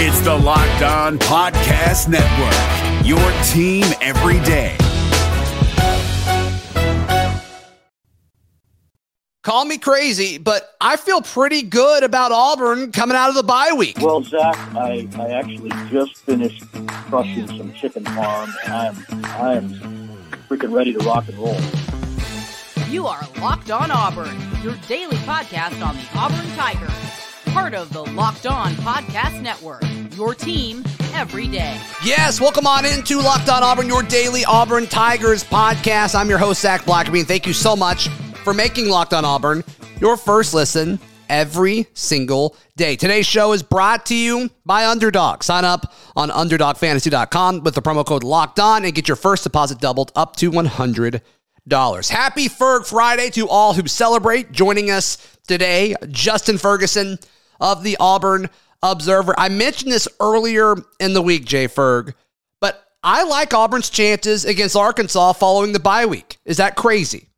It's the Locked On Podcast Network, your team every day. Call me crazy, but I feel pretty good about Auburn coming out of the bye week. Well, Zach, I actually just finished crushing some chicken parm, and I am freaking ready to rock and roll. You are Locked On Auburn, your daily podcast on the Auburn Tiger. Part of the Locked On Podcast Network, your team every day. Yes, welcome on into Locked On Auburn, your daily Auburn Tigers podcast. I'm your host, Zach Blackerby, and thank you so much for making Locked On Auburn your first listen every single day. Today's show is brought to you by Underdog. Sign up on UnderdogFantasy.com with the promo code Locked On and get your first deposit doubled up to $100. Happy Ferg Friday to all who celebrate. Joining us today, Justin Ferguson of the Auburn Observer. I mentioned this earlier in the week, Jay Ferg, but I like Auburn's chances against Arkansas following the bye week. Is that crazy?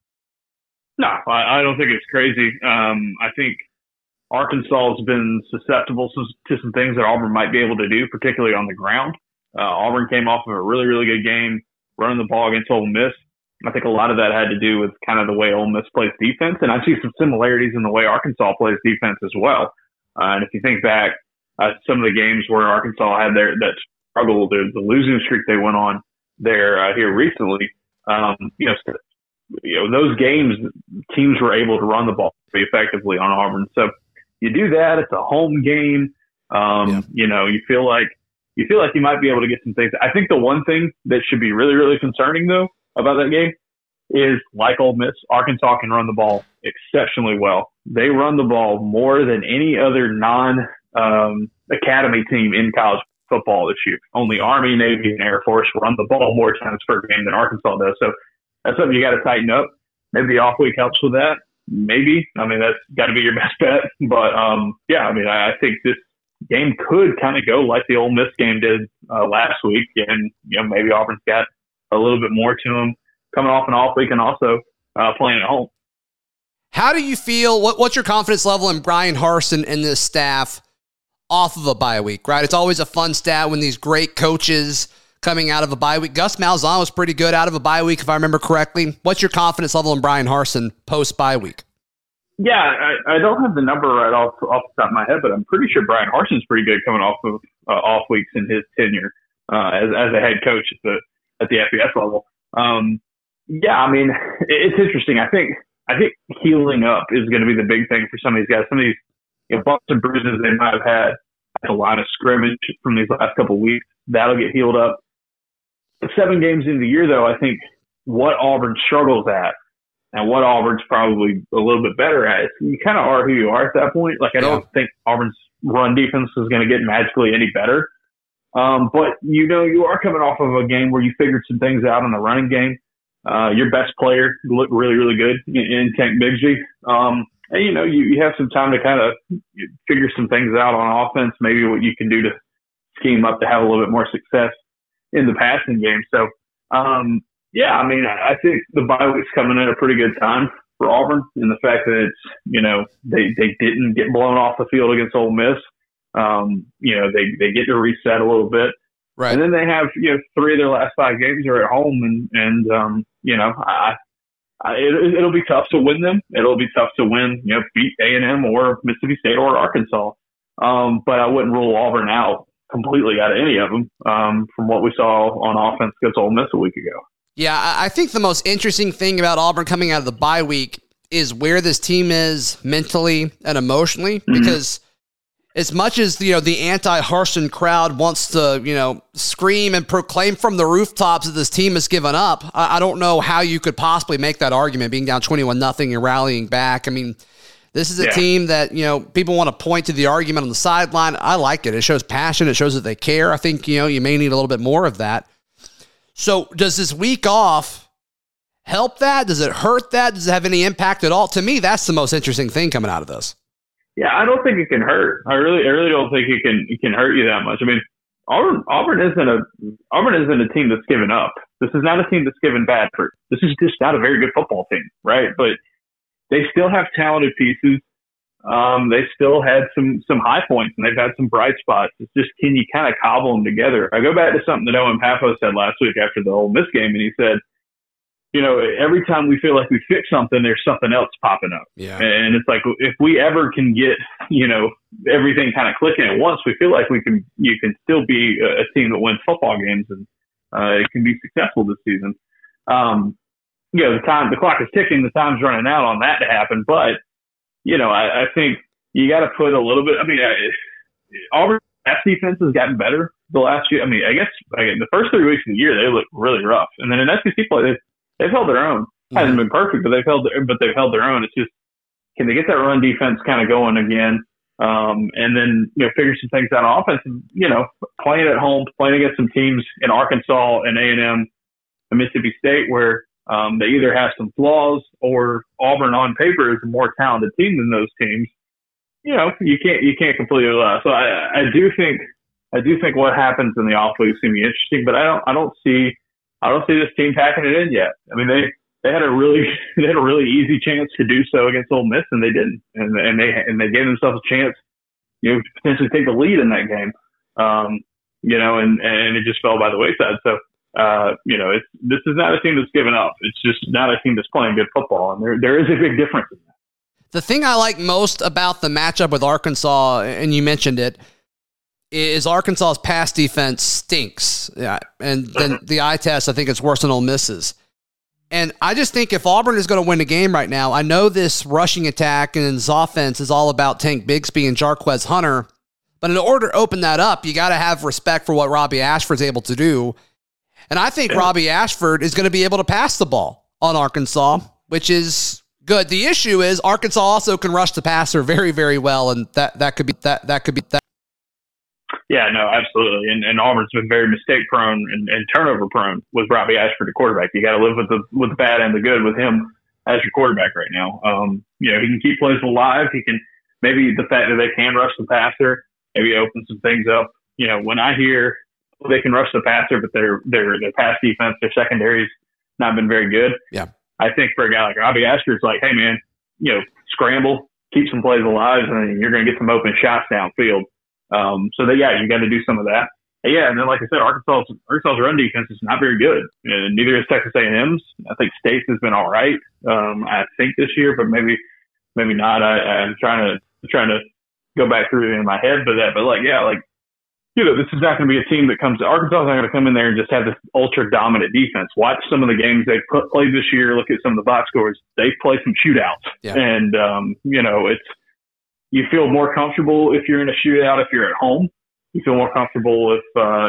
No, I don't think it's crazy. I think Arkansas has been susceptible to some things that Auburn might be able to do, particularly on the ground. Auburn came off of a really, really good game running the ball against Ole Miss. I think a lot of that had to do with kind of the way Ole Miss plays defense, and I see some similarities in the way Arkansas plays defense as well. And if you think back, some of the games where Arkansas had that struggle, the losing streak they went on there here recently, those games, teams were able to run the ball pretty effectively on Auburn. So you do that. It's a home game. You feel like you might be able to get some things. I think the one thing that should be really, really concerning though about that game is, like Ole Miss, Arkansas can run the ball exceptionally well. They run the ball more than any other non-academy team in college football this year. Only Army, Navy, and Air Force run the ball more times per game than Arkansas does. So that's something you got to tighten up. Maybe the off week helps with that. Maybe. I mean, that's got to be your best bet. But, I think this game could kind of go like the Ole Miss game did last week. And, maybe Auburn's got a little bit more to them coming off an off week and also playing at home. How do you feel? What's your confidence level in Brian Harsin and this staff off of a bye week, right? It's always a fun stat when these great coaches coming out of a bye week. Gus Malzahn was pretty good out of a bye week, if I remember correctly. What's your confidence level in Brian Harsin post-bye week? Yeah, I don't have the number right off the top of my head, but I'm pretty sure Brian Harsin's pretty good coming off of off weeks in his tenure as a head coach at the FBS level. I mean, it's interesting. I think healing up is going to be the big thing for some of these guys. Some of these bumps and bruises they might have had at the line of scrimmage from these last couple of weeks, that'll get healed up. 7 games into the year, though, I think what Auburn struggles at and what Auburn's probably a little bit better at is you kind of are who you are at that point. Like, I don't think Auburn's run defense is going to get magically any better. But, you are coming off of a game where you figured some things out in the running game. Your best player looked really, really good in Tank Bigsby. And, you have some time to kind of figure some things out on offense, maybe what you can do to scheme up to have a little bit more success in the passing game. So, I think the bye week's coming at a pretty good time for Auburn, and the fact that it's, they didn't get blown off the field against Ole Miss. They get to reset a little bit. Right. And then they have, 3 of their last 5 games are at home, it'll be tough to win them. It'll be tough to win, beat A&M or Mississippi State or Arkansas. But I wouldn't rule Auburn out completely out of any of them from what we saw on offense against Ole Miss a week ago. Yeah, I think the most interesting thing about Auburn coming out of the bye week is where this team is mentally and emotionally, because as much as, the anti-Harsin crowd wants to, scream and proclaim from the rooftops that this team has given up, I don't know how you could possibly make that argument being down 21-0 and rallying back. I mean, this is a team that, people want to point to the argument on the sideline. I like it. It shows passion. It shows that they care. I think, you may need a little bit more of that. So does this week off help that? Does it hurt that? Does it have any impact at all? To me, that's the most interesting thing coming out of this. Yeah, I don't think it can hurt. I really don't think it can hurt you that much. I mean, Auburn isn't a team that's given up. This is not a team that's given bad for. This is just not a very good football team, right? But they still have talented pieces. They still had some high points, and they've had some bright spots. It's just, can you kind of cobble them together? I go back to something that Owen Papo said last week after the Ole Miss game, and he said, you know, every time we feel like we fix something, there's something else popping up. Yeah. And it's like, if we ever can get, you know, everything kind of clicking at once, we feel like you can still be a team that wins football games and it can be successful this season. You know, the clock is ticking, the time's running out on that to happen, but you know, I think you got to put a little bit. I mean, Auburn's defense has gotten better the last few. I mean, I guess the first 3 weeks of the year they look really rough, and then in SEC play they've held their own. Yeah. Hasn't been perfect, but they've held their own. It's just, can they get that run defense kind of going again, and then, you know, figure some things out on offense? And, you know, playing at home, playing against some teams in Arkansas and A&M and Mississippi State where they either have some flaws or Auburn on paper is a more talented team than those teams. You know, you can't completely rely. So I do think what happens in the offseason is going to be interesting, but I don't see this team packing it in yet. I mean, they had a really easy chance to do so against Ole Miss, and they didn't. And they gave themselves a chance, you know, to potentially take the lead in that game. You know, and it just fell by the wayside. So, you know, this is not a team that's given up. It's just not a team that's playing good football, and there is a big difference in that. The thing I like most about the matchup with Arkansas, and you mentioned it, is Arkansas's pass defense stinks. Yeah, and then the eye test, I think it's worse than Ole Miss's. And I just think if Auburn is going to win the game right now, I know this rushing attack and his offense is all about Tank Bigsby and Jarquez Hunter, but in order to open that up, you got to have respect for what Robbie Ashford's able to do. And I think Robbie Ashford is going to be able to pass the ball on Arkansas, which is good. The issue is Arkansas also can rush the passer very, very well, and that could be that. Yeah, no, absolutely. And Auburn's been very mistake prone and turnover prone with Robbie Ashford, the quarterback. You got to live with the bad and the good with him as your quarterback right now. You know, he can keep plays alive. He can, maybe the fact that they can rush the passer, maybe open some things up. You know, when I hear they can rush the passer, but their pass defense, their secondary's not been very good. Yeah, I think for a guy like Robbie Ashford, it's like, hey man, you know, scramble, keep some plays alive, and you're going to get some open shots downfield. So that, yeah, you got to do some of that. And yeah, and then like I said, Arkansas's run defense is not very good, and neither is Texas A&M's. I think State's has been all right, I think this year, but maybe not. I'm trying to go back through it in my head, but you know, this is not going to be a team that comes to Arkansas. Is not going to come in there and just have this ultra dominant defense. Watch some of the games they've played this year. Look at some of the box scores. They play some shootouts, yeah. And you know, you feel more comfortable if you're in a shootout if you're at home. You feel more comfortable if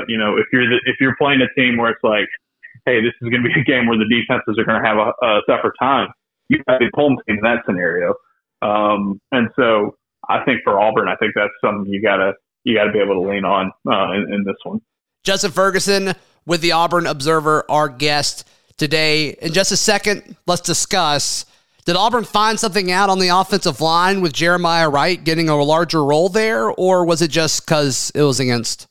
you know, if you're playing a team where it's like, hey, this is going to be a game where the defenses are going to have a tougher time. You have a home team in that scenario, and so I think for Auburn, I think that's something you got to be able to lean on in this one. Justin Ferguson with the Auburn Observer, our guest today. In just a second, let's discuss, did Auburn find something out on the offensive line with Jeremiah Wright getting a larger role there, or was it just because it was against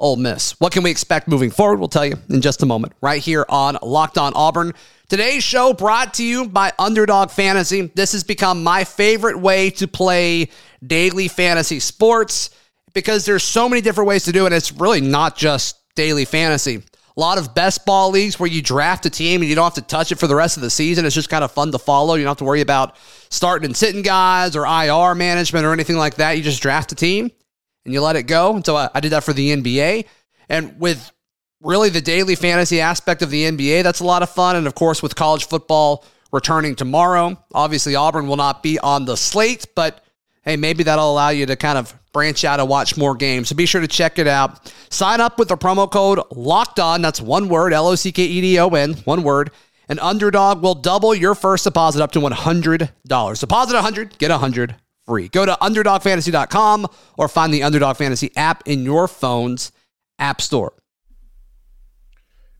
Ole Miss? What can we expect moving forward? We'll tell you in just a moment, right here on Locked On Auburn. Today's show brought to you by Underdog Fantasy. This has become my favorite way to play daily fantasy sports, because there's so many different ways to do it. It's really not just daily fantasy. A lot of best ball leagues where you draft a team and you don't have to touch it for the rest of the season. It's just kind of fun to follow. You don't have to worry about starting and sitting guys or IR management or anything like that. You just draft a team and you let it go. And so I did that for the NBA. And with really the daily fantasy aspect of the NBA, that's a lot of fun. And of course, with college football returning tomorrow, obviously Auburn will not be on the slate, but hey, maybe that'll allow you to kind of branch out and watch more games. So be sure to check it out. Sign up with the promo code LOCKEDON. That's one word, LOCKEDON, one word. And Underdog will double your first deposit up to $100. Deposit $100, get $100 free. Go to UnderdogFantasy.com or find the Underdog Fantasy app in your phone's app store.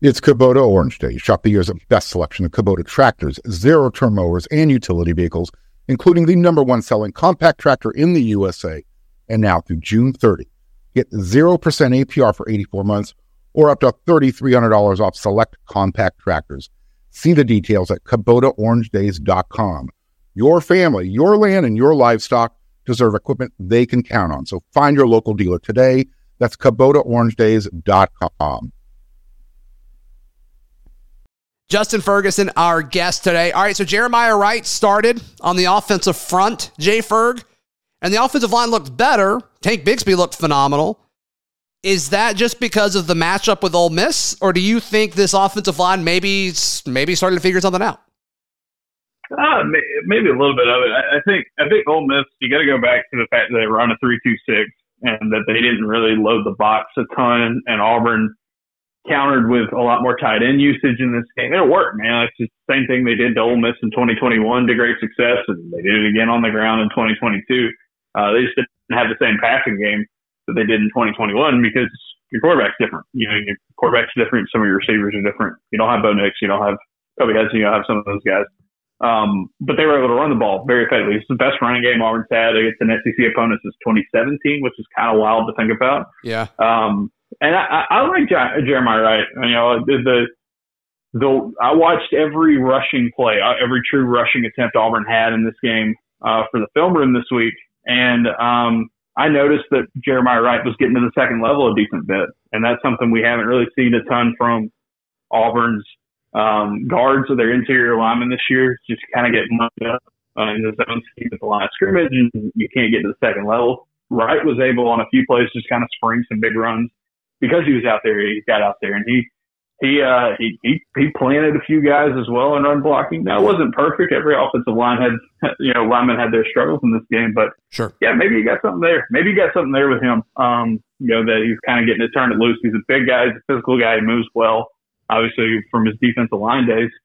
It's Kubota Orange Days. Shop the year's best selection of Kubota tractors, zero-turn mowers, and utility vehicles, including the number 1 selling compact tractor in the USA. And now through June 30, get 0% APR for 84 months or up to $3,300 off select compact tractors. See the details at KubotaOrangedays.com. Your family, your land, and your livestock deserve equipment they can count on. So find your local dealer today. That's KubotaOrangedays.com. Justin Ferguson, our guest today. All right, so Jeremiah Wright started on the offensive front, J-Ferg, and the offensive line looked better. Tank Bigsby looked phenomenal. Is that just because of the matchup with Ole Miss, or do you think this offensive line maybe started to figure something out? Maybe a little bit of it. I think Ole Miss, you got to go back to the fact that they run a 3-2-6 and that they didn't really load the box a ton, and Auburn countered with a lot more tight end usage in this game. It'll work, man. It's just the same thing they did to Ole Miss in 2021 to great success, and they did it again on the ground in 2022. They just didn't have the same passing game that they did in 2021 because your quarterback's different. You know, your quarterback's different. Some of your receivers are different. You don't have Bo Nix. You don't have Kobe Heads. You don't have some of those guys. But they were able to run the ball very effectively. It's the best running game Auburn's had against an SEC opponent since 2017, which is kind of wild to think about. Yeah. And I like Jeremiah Wright. You know, I watched every rushing play, every true rushing attempt Auburn had in this game for the film room this week, and I noticed that Jeremiah Wright was getting to the second level a decent bit, and that's something we haven't really seen a ton from Auburn's guards or their interior linemen this year. Just kind of get mucked up in the zone scheme at the line of scrimmage, and you can't get to the second level. Wright was able on a few plays just kind of spring some big runs. Because he was out there, he got out there, and he planted a few guys as well in run blocking. That wasn't perfect. Every offensive lineman had their struggles in this game, but sure, yeah, maybe you got something there. Maybe you got something there with him. You know, that he's kind of getting to turn it loose. He's a big guy, he's a physical guy, he moves well. Obviously, from his defensive line days,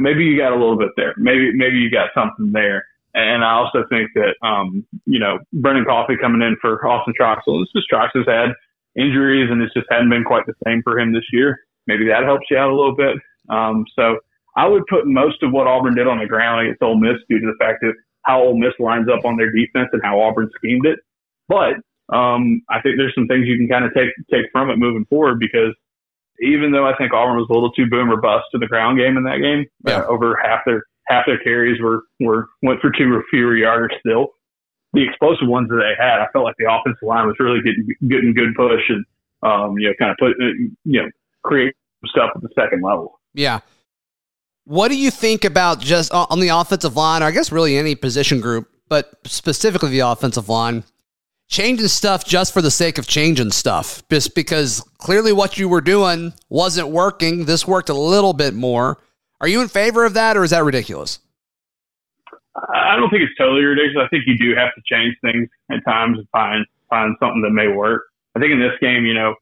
maybe you got a little bit there. Maybe you got something there. And I also think that you know, Brendan Coffey coming in for Austin Troxel. This is Troxel's had injuries, and it just hadn't been quite the same for him this year. Maybe that helps you out a little bit. So I would put most of what Auburn did on the ground against Ole Miss due to the fact of how Ole Miss lines up on their defense and how Auburn schemed it. But I think there's some things you can kind of take from it moving forward, because even though I think Auburn was a little too boom or bust to the ground game in that game, yeah, over half their carries went for two or fewer yards still. The explosive ones that they had, I felt like the offensive line was really getting good push and create stuff at the second level. Yeah. What do you think about just on the offensive line, or I guess really any position group, but specifically the offensive line, changing stuff just for the sake of changing stuff, just because clearly what you were doing wasn't working. This worked a little bit more. Are you in favor of that, or is that ridiculous? I don't think it's totally ridiculous. I think you do have to change things at times and find something that may work. I think in this game, you know,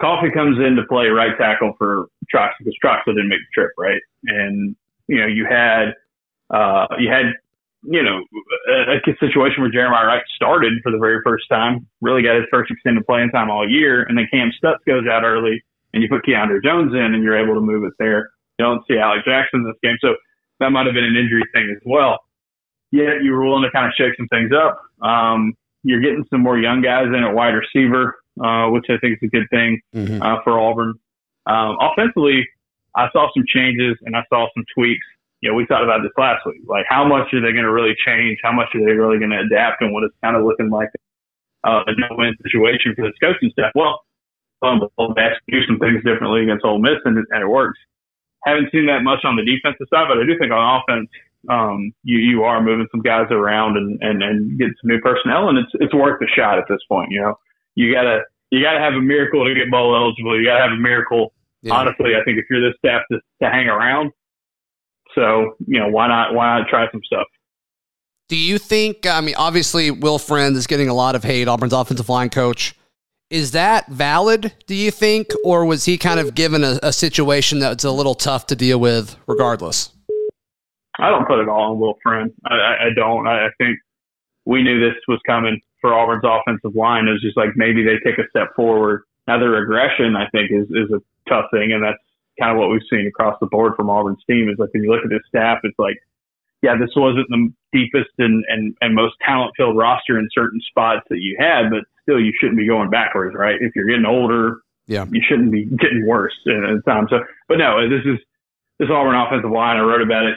Coffey comes in to play right tackle for Troxel because Troxel didn't make the trip, right? And you know, you had a situation where Jeremiah Wright started for the very first time, really got his first extended playing time all year, and then Cam Stutz goes out early, and you put Keiondre Jones in, and you're able to move it there. You don't see Alex Jackson in this game, so that might have been an injury thing as well. Yet you were willing to kind of shake some things up. You're getting some more young guys in at wide receiver, which I think is a good thing for Auburn. Offensively, I saw some changes and I saw some tweaks. You know, we talked about this last week. Like, how much are they going to really change? How much are they really going to adapt? And what it's kind of looking like a no-win situation for this coaching staff? Well, they have to do some things differently against Ole Miss, and it works. Haven't seen that much on the defensive side, but I do think on offense, you are moving some guys around and get some new personnel, and it's worth the shot at this point. You know, you gotta have a miracle to get bowl eligible. You gotta have a miracle. Yeah. Honestly, I think if you're this staff to hang around, so you know, why not try some stuff? Do you think? I mean, obviously, Will Friend is getting a lot of hate. Auburn's offensive line coach. Is that valid, do you think, or was he kind of given a situation that's a little tough to deal with, regardless? I don't put it all on Will Friend. I don't. I think we knew this was coming for Auburn's offensive line. It was just like maybe they take a step forward. Now their regression, I think, is a tough thing, and that's kind of what we've seen across the board from Auburn's team. Is like when you look at this staff, it's like, yeah, this wasn't the deepest and most talent-filled roster in certain spots that you had, but still you shouldn't be going backwards, right? If you're getting older, yeah, you shouldn't be getting worse at the time. So, but no, this Auburn offensive line. I wrote about it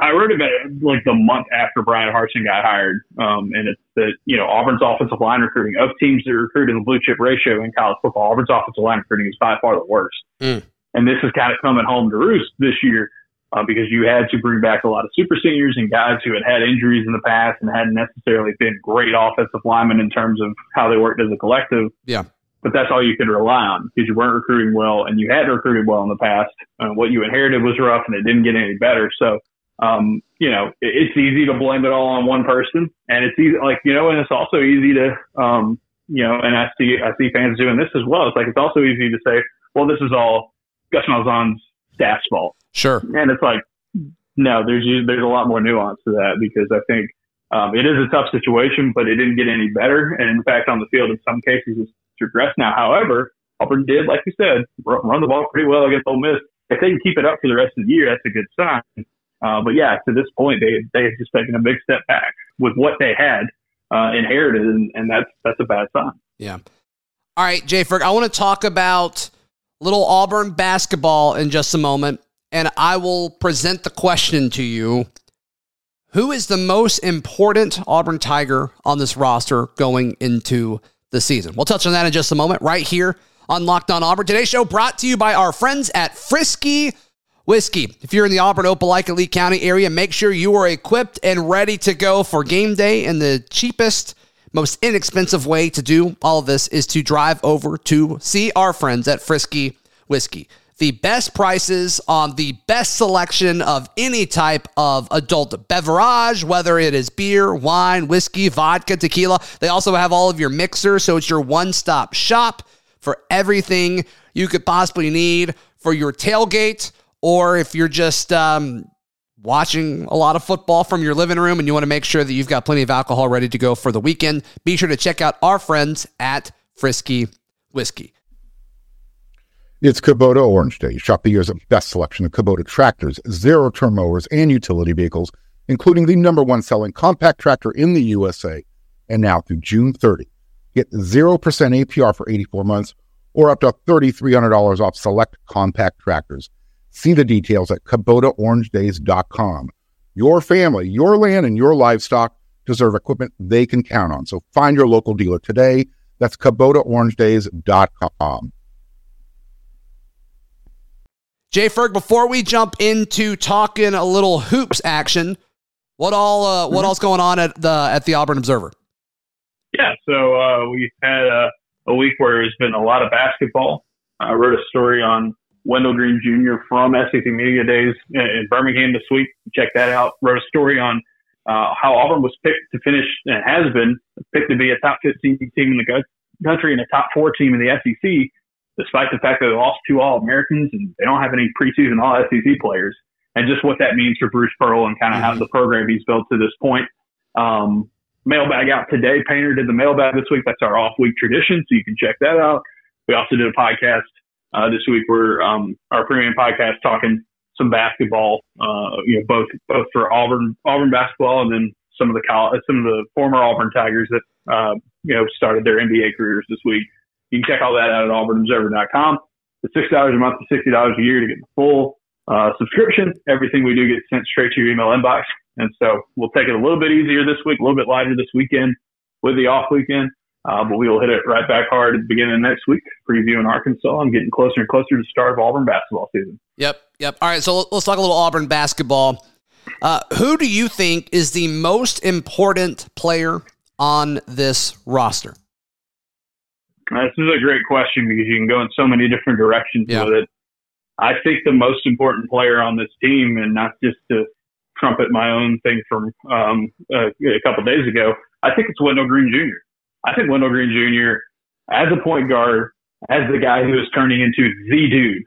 I wrote about it like the month after Brian Harsin got hired. And it's that, you know, Auburn's offensive line recruiting of teams that recruit in the blue chip ratio in college football, Auburn's offensive line recruiting is by far the worst. And this is kind of coming home to roost this year because you had to bring back a lot of super seniors and guys who had had injuries in the past and hadn't necessarily been great offensive linemen in terms of how they worked as a collective. Yeah. But that's all you could rely on because you weren't recruiting well and you hadn't recruited well in the past. What you inherited was rough and it didn't get any better. So, you know, it's easy to blame it all on one person. And it's easy, like, you know, and it's also easy to, you know, and I see fans doing this as well. It's like, it's also easy to say, well, this is all Gus Malzahn's staff's fault. Sure. And it's like, no, there's a lot more nuance to that because I think it is a tough situation, but it didn't get any better. And in fact, on the field, in some cases, it's regressed now. However, Auburn did, like you said, run the ball pretty well against Ole Miss. If they can keep it up for the rest of the year, that's a good sign. But yeah, to this point, they have just taken a big step back with what they had inherited, and that's a bad sign. Yeah. All right, Jay Ferg, I want to talk about little Auburn basketball in just a moment, and I will present the question to you. Who is the most important Auburn Tiger on this roster going into the season? We'll touch on that in just a moment right here on Locked On Auburn. Today's show brought to you by our friends at Frisky Whiskey. If you're in the Auburn, Opelika, Lee County area, make sure you are equipped and ready to go for game day, and the cheapest, most inexpensive way to do all of this is to drive over to see our friends at Frisky Whiskey. The best prices on the best selection of any type of adult beverage, whether it is beer, wine, whiskey, vodka, tequila. They also have all of your mixers, so it's your one-stop shop for everything you could possibly need for your tailgate, or if you're just watching a lot of football from your living room and you want to make sure that you've got plenty of alcohol ready to go for the weekend, be sure to check out our friends at Frisky Whiskey. It's Kubota Orange Days. Shop the year's best selection of Kubota tractors, zero-turn mowers, and utility vehicles, including the number one selling compact tractor in the USA. And now through June 30, get 0% APR for 84 months or up to $3,300 off select compact tractors. See the details at KubotaOrangedays.com. Your family, your land, and your livestock deserve equipment they can count on. So find your local dealer today. That's KubotaOrangedays.com. Jay Ferg, before we jump into talking a little hoops action, what all's going on at the Auburn Observer? Yeah, so we've had a week where there's been a lot of basketball. I wrote a story on Wendell Green Jr. from SEC Media Days in Birmingham this week. Check that out. Wrote a story on how Auburn was picked to finish, and has been picked to be a top 15 team in the country and a top 4 team in the SEC, despite the fact that they lost 2 All-Americans and they don't have any preseason All-SEC players, and just what that means for Bruce Pearl and kind of how the program he's built to this point. Mailbag out today. Painter did the mailbag this week. That's our off-week tradition, so you can check that out. We also did a podcast this week where our premium podcast talking some basketball, both for Auburn basketball, and then some of the former Auburn Tigers that started their NBA careers this week. You can check all that out at AuburnObserver.com. It's $6 a month to $60 a year to get the full subscription. Everything we do gets sent straight to your email inbox, and so we'll take it a little bit easier this week, a little bit lighter this weekend with the off weekend. But we will hit it right back hard at the beginning of next week, previewing Arkansas and getting closer and closer to the start of Auburn basketball season. Yep. All right, so let's talk a little Auburn basketball. Who do you think is the most important player on this roster? This is a great question because you can go in so many different directions with it. I think the most important player on this team, and not just to trumpet my own thing from a couple days ago, I think it's Wendell Green Jr. I think Wendell Green Jr., as a point guard, as the guy who is turning into the dude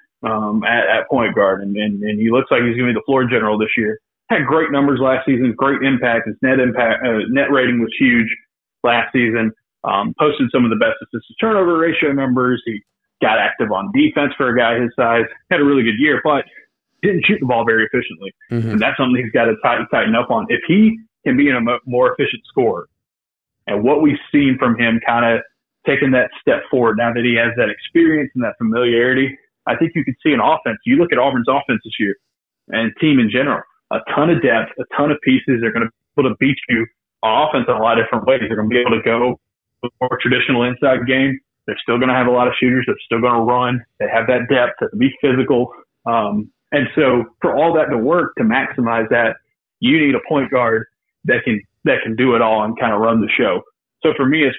at point guard, and he looks like he's going to be the floor general this year. Had great numbers last season, great impact. His net rating was huge last season. Posted some of the best assist to turnover ratio numbers. He got active on defense for a guy his size. Had a really good year, but didn't shoot the ball very efficiently. Mm-hmm. And that's something he's got to tighten up on. If he can be a more efficient scorer, and what we've seen from him kind of taking that step forward now that he has that experience and that familiarity, I think you could see an offense. You look at Auburn's offense this year and team in general. a ton of depth, a ton of pieces. They're going to be able to beat you on offense in a lot of different ways. They're going to be able to go with more traditional inside game. They're still going to have a lot of shooters. They're still going to run. They have that depth. They can be physical. And so for all that to work, to maximize that, you need a point guard that can do it all and kind of run the show. So for me, it's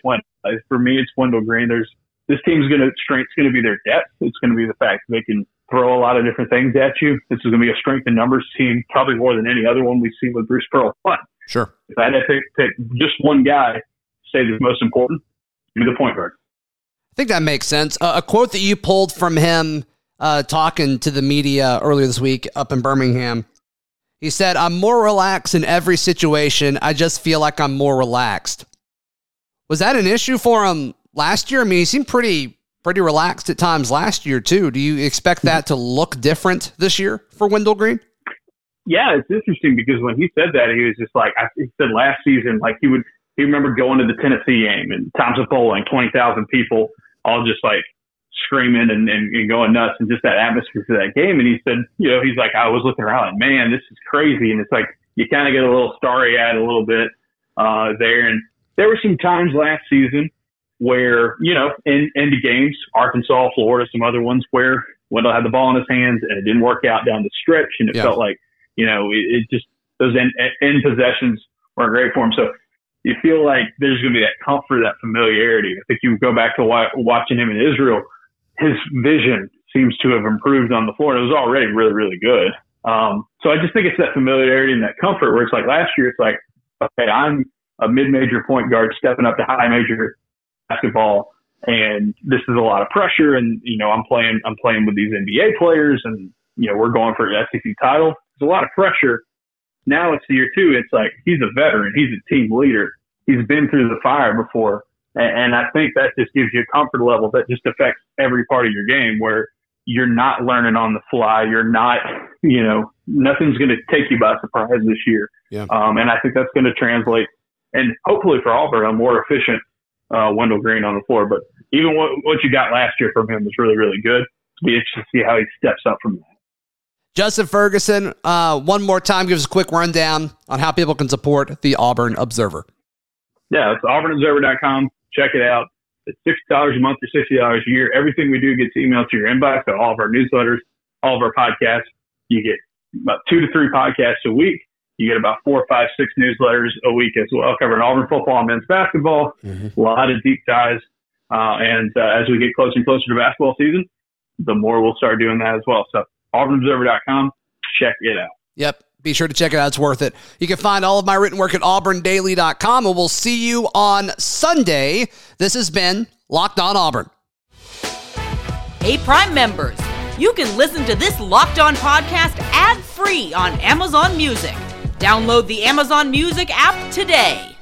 Wendell Green. This team's strength's going to be their depth. It's going to be the fact that they can throw a lot of different things at you. This is going to be a strength in numbers team, probably more than any other one we've seen with Bruce Pearl. But sure, if I had to pick just one guy, say the most important, be the point guard. I think that makes sense. A quote that you pulled from him talking to the media earlier this week up in Birmingham. He said, "I'm more relaxed in every situation. I just feel like I'm more relaxed." Was that an issue for him last year? I mean, he seemed pretty relaxed at times last year too. Do you expect that to look different this year for Wendell Green? Yeah, it's interesting because when he said that, he was just like, he said last season, like he remembered going to the Tennessee game and Thompson Bowling, 20,000 people all just like screaming and going nuts and just that atmosphere for that game. And he said, you know, he's like, I was looking around like, man, this is crazy. And it's like, you kind of get a little starry-eyed a little bit there. And there were some times last season where, you know, in the games, Arkansas, Florida, some other ones where Wendell had the ball in his hands and it didn't work out down the stretch. And it felt like, you know, it just, those end possessions weren't great for him. So you feel like there's going to be that comfort, that familiarity. I think you go back to watching him in Israel, his vision seems to have improved on the floor. It was already really, really good. So I just think it's that familiarity and that comfort where it's like last year, it's like, okay, I'm a mid-major point guard stepping up to high-major basketball, and this is a lot of pressure. And you know, I'm playing with these NBA players, and you know, we're going for an SEC title. There's a lot of pressure. Now it's year two. It's like he's a veteran. He's a team leader. He's been through the fire before, and I think that just gives you a comfort level that just affects every part of your game, where you're not learning on the fly. You're not, you know, nothing's going to take you by surprise this year. Yeah. And I think that's going to translate. And hopefully for Auburn, a more efficient Wendell Green on the floor. But even what you got last year from him was really, really good. It'll be interesting to see how he steps up from that. Justin Ferguson, one more time, give us a quick rundown on how people can support the Auburn Observer. Yeah, it's auburnobserver.com. Check it out. It's $6 a month or $60 a year. Everything we do gets emailed to your inbox. So all of our newsletters, all of our podcasts, you get about 2 to 3 podcasts a week. You get about 4, 5, 6 newsletters a week as well, covering Auburn football and men's basketball, a lot of deep dives. And as we get closer and closer to basketball season, the more we'll start doing that as well. So AuburnObserver.com, check it out. Yep, be sure to check it out. It's worth it. You can find all of my written work at AuburnDaily.com, and we'll see you on Sunday. This has been Locked On Auburn. Hey, Prime members, you can listen to this Locked On podcast ad-free on Amazon Music. Download the Amazon Music app today.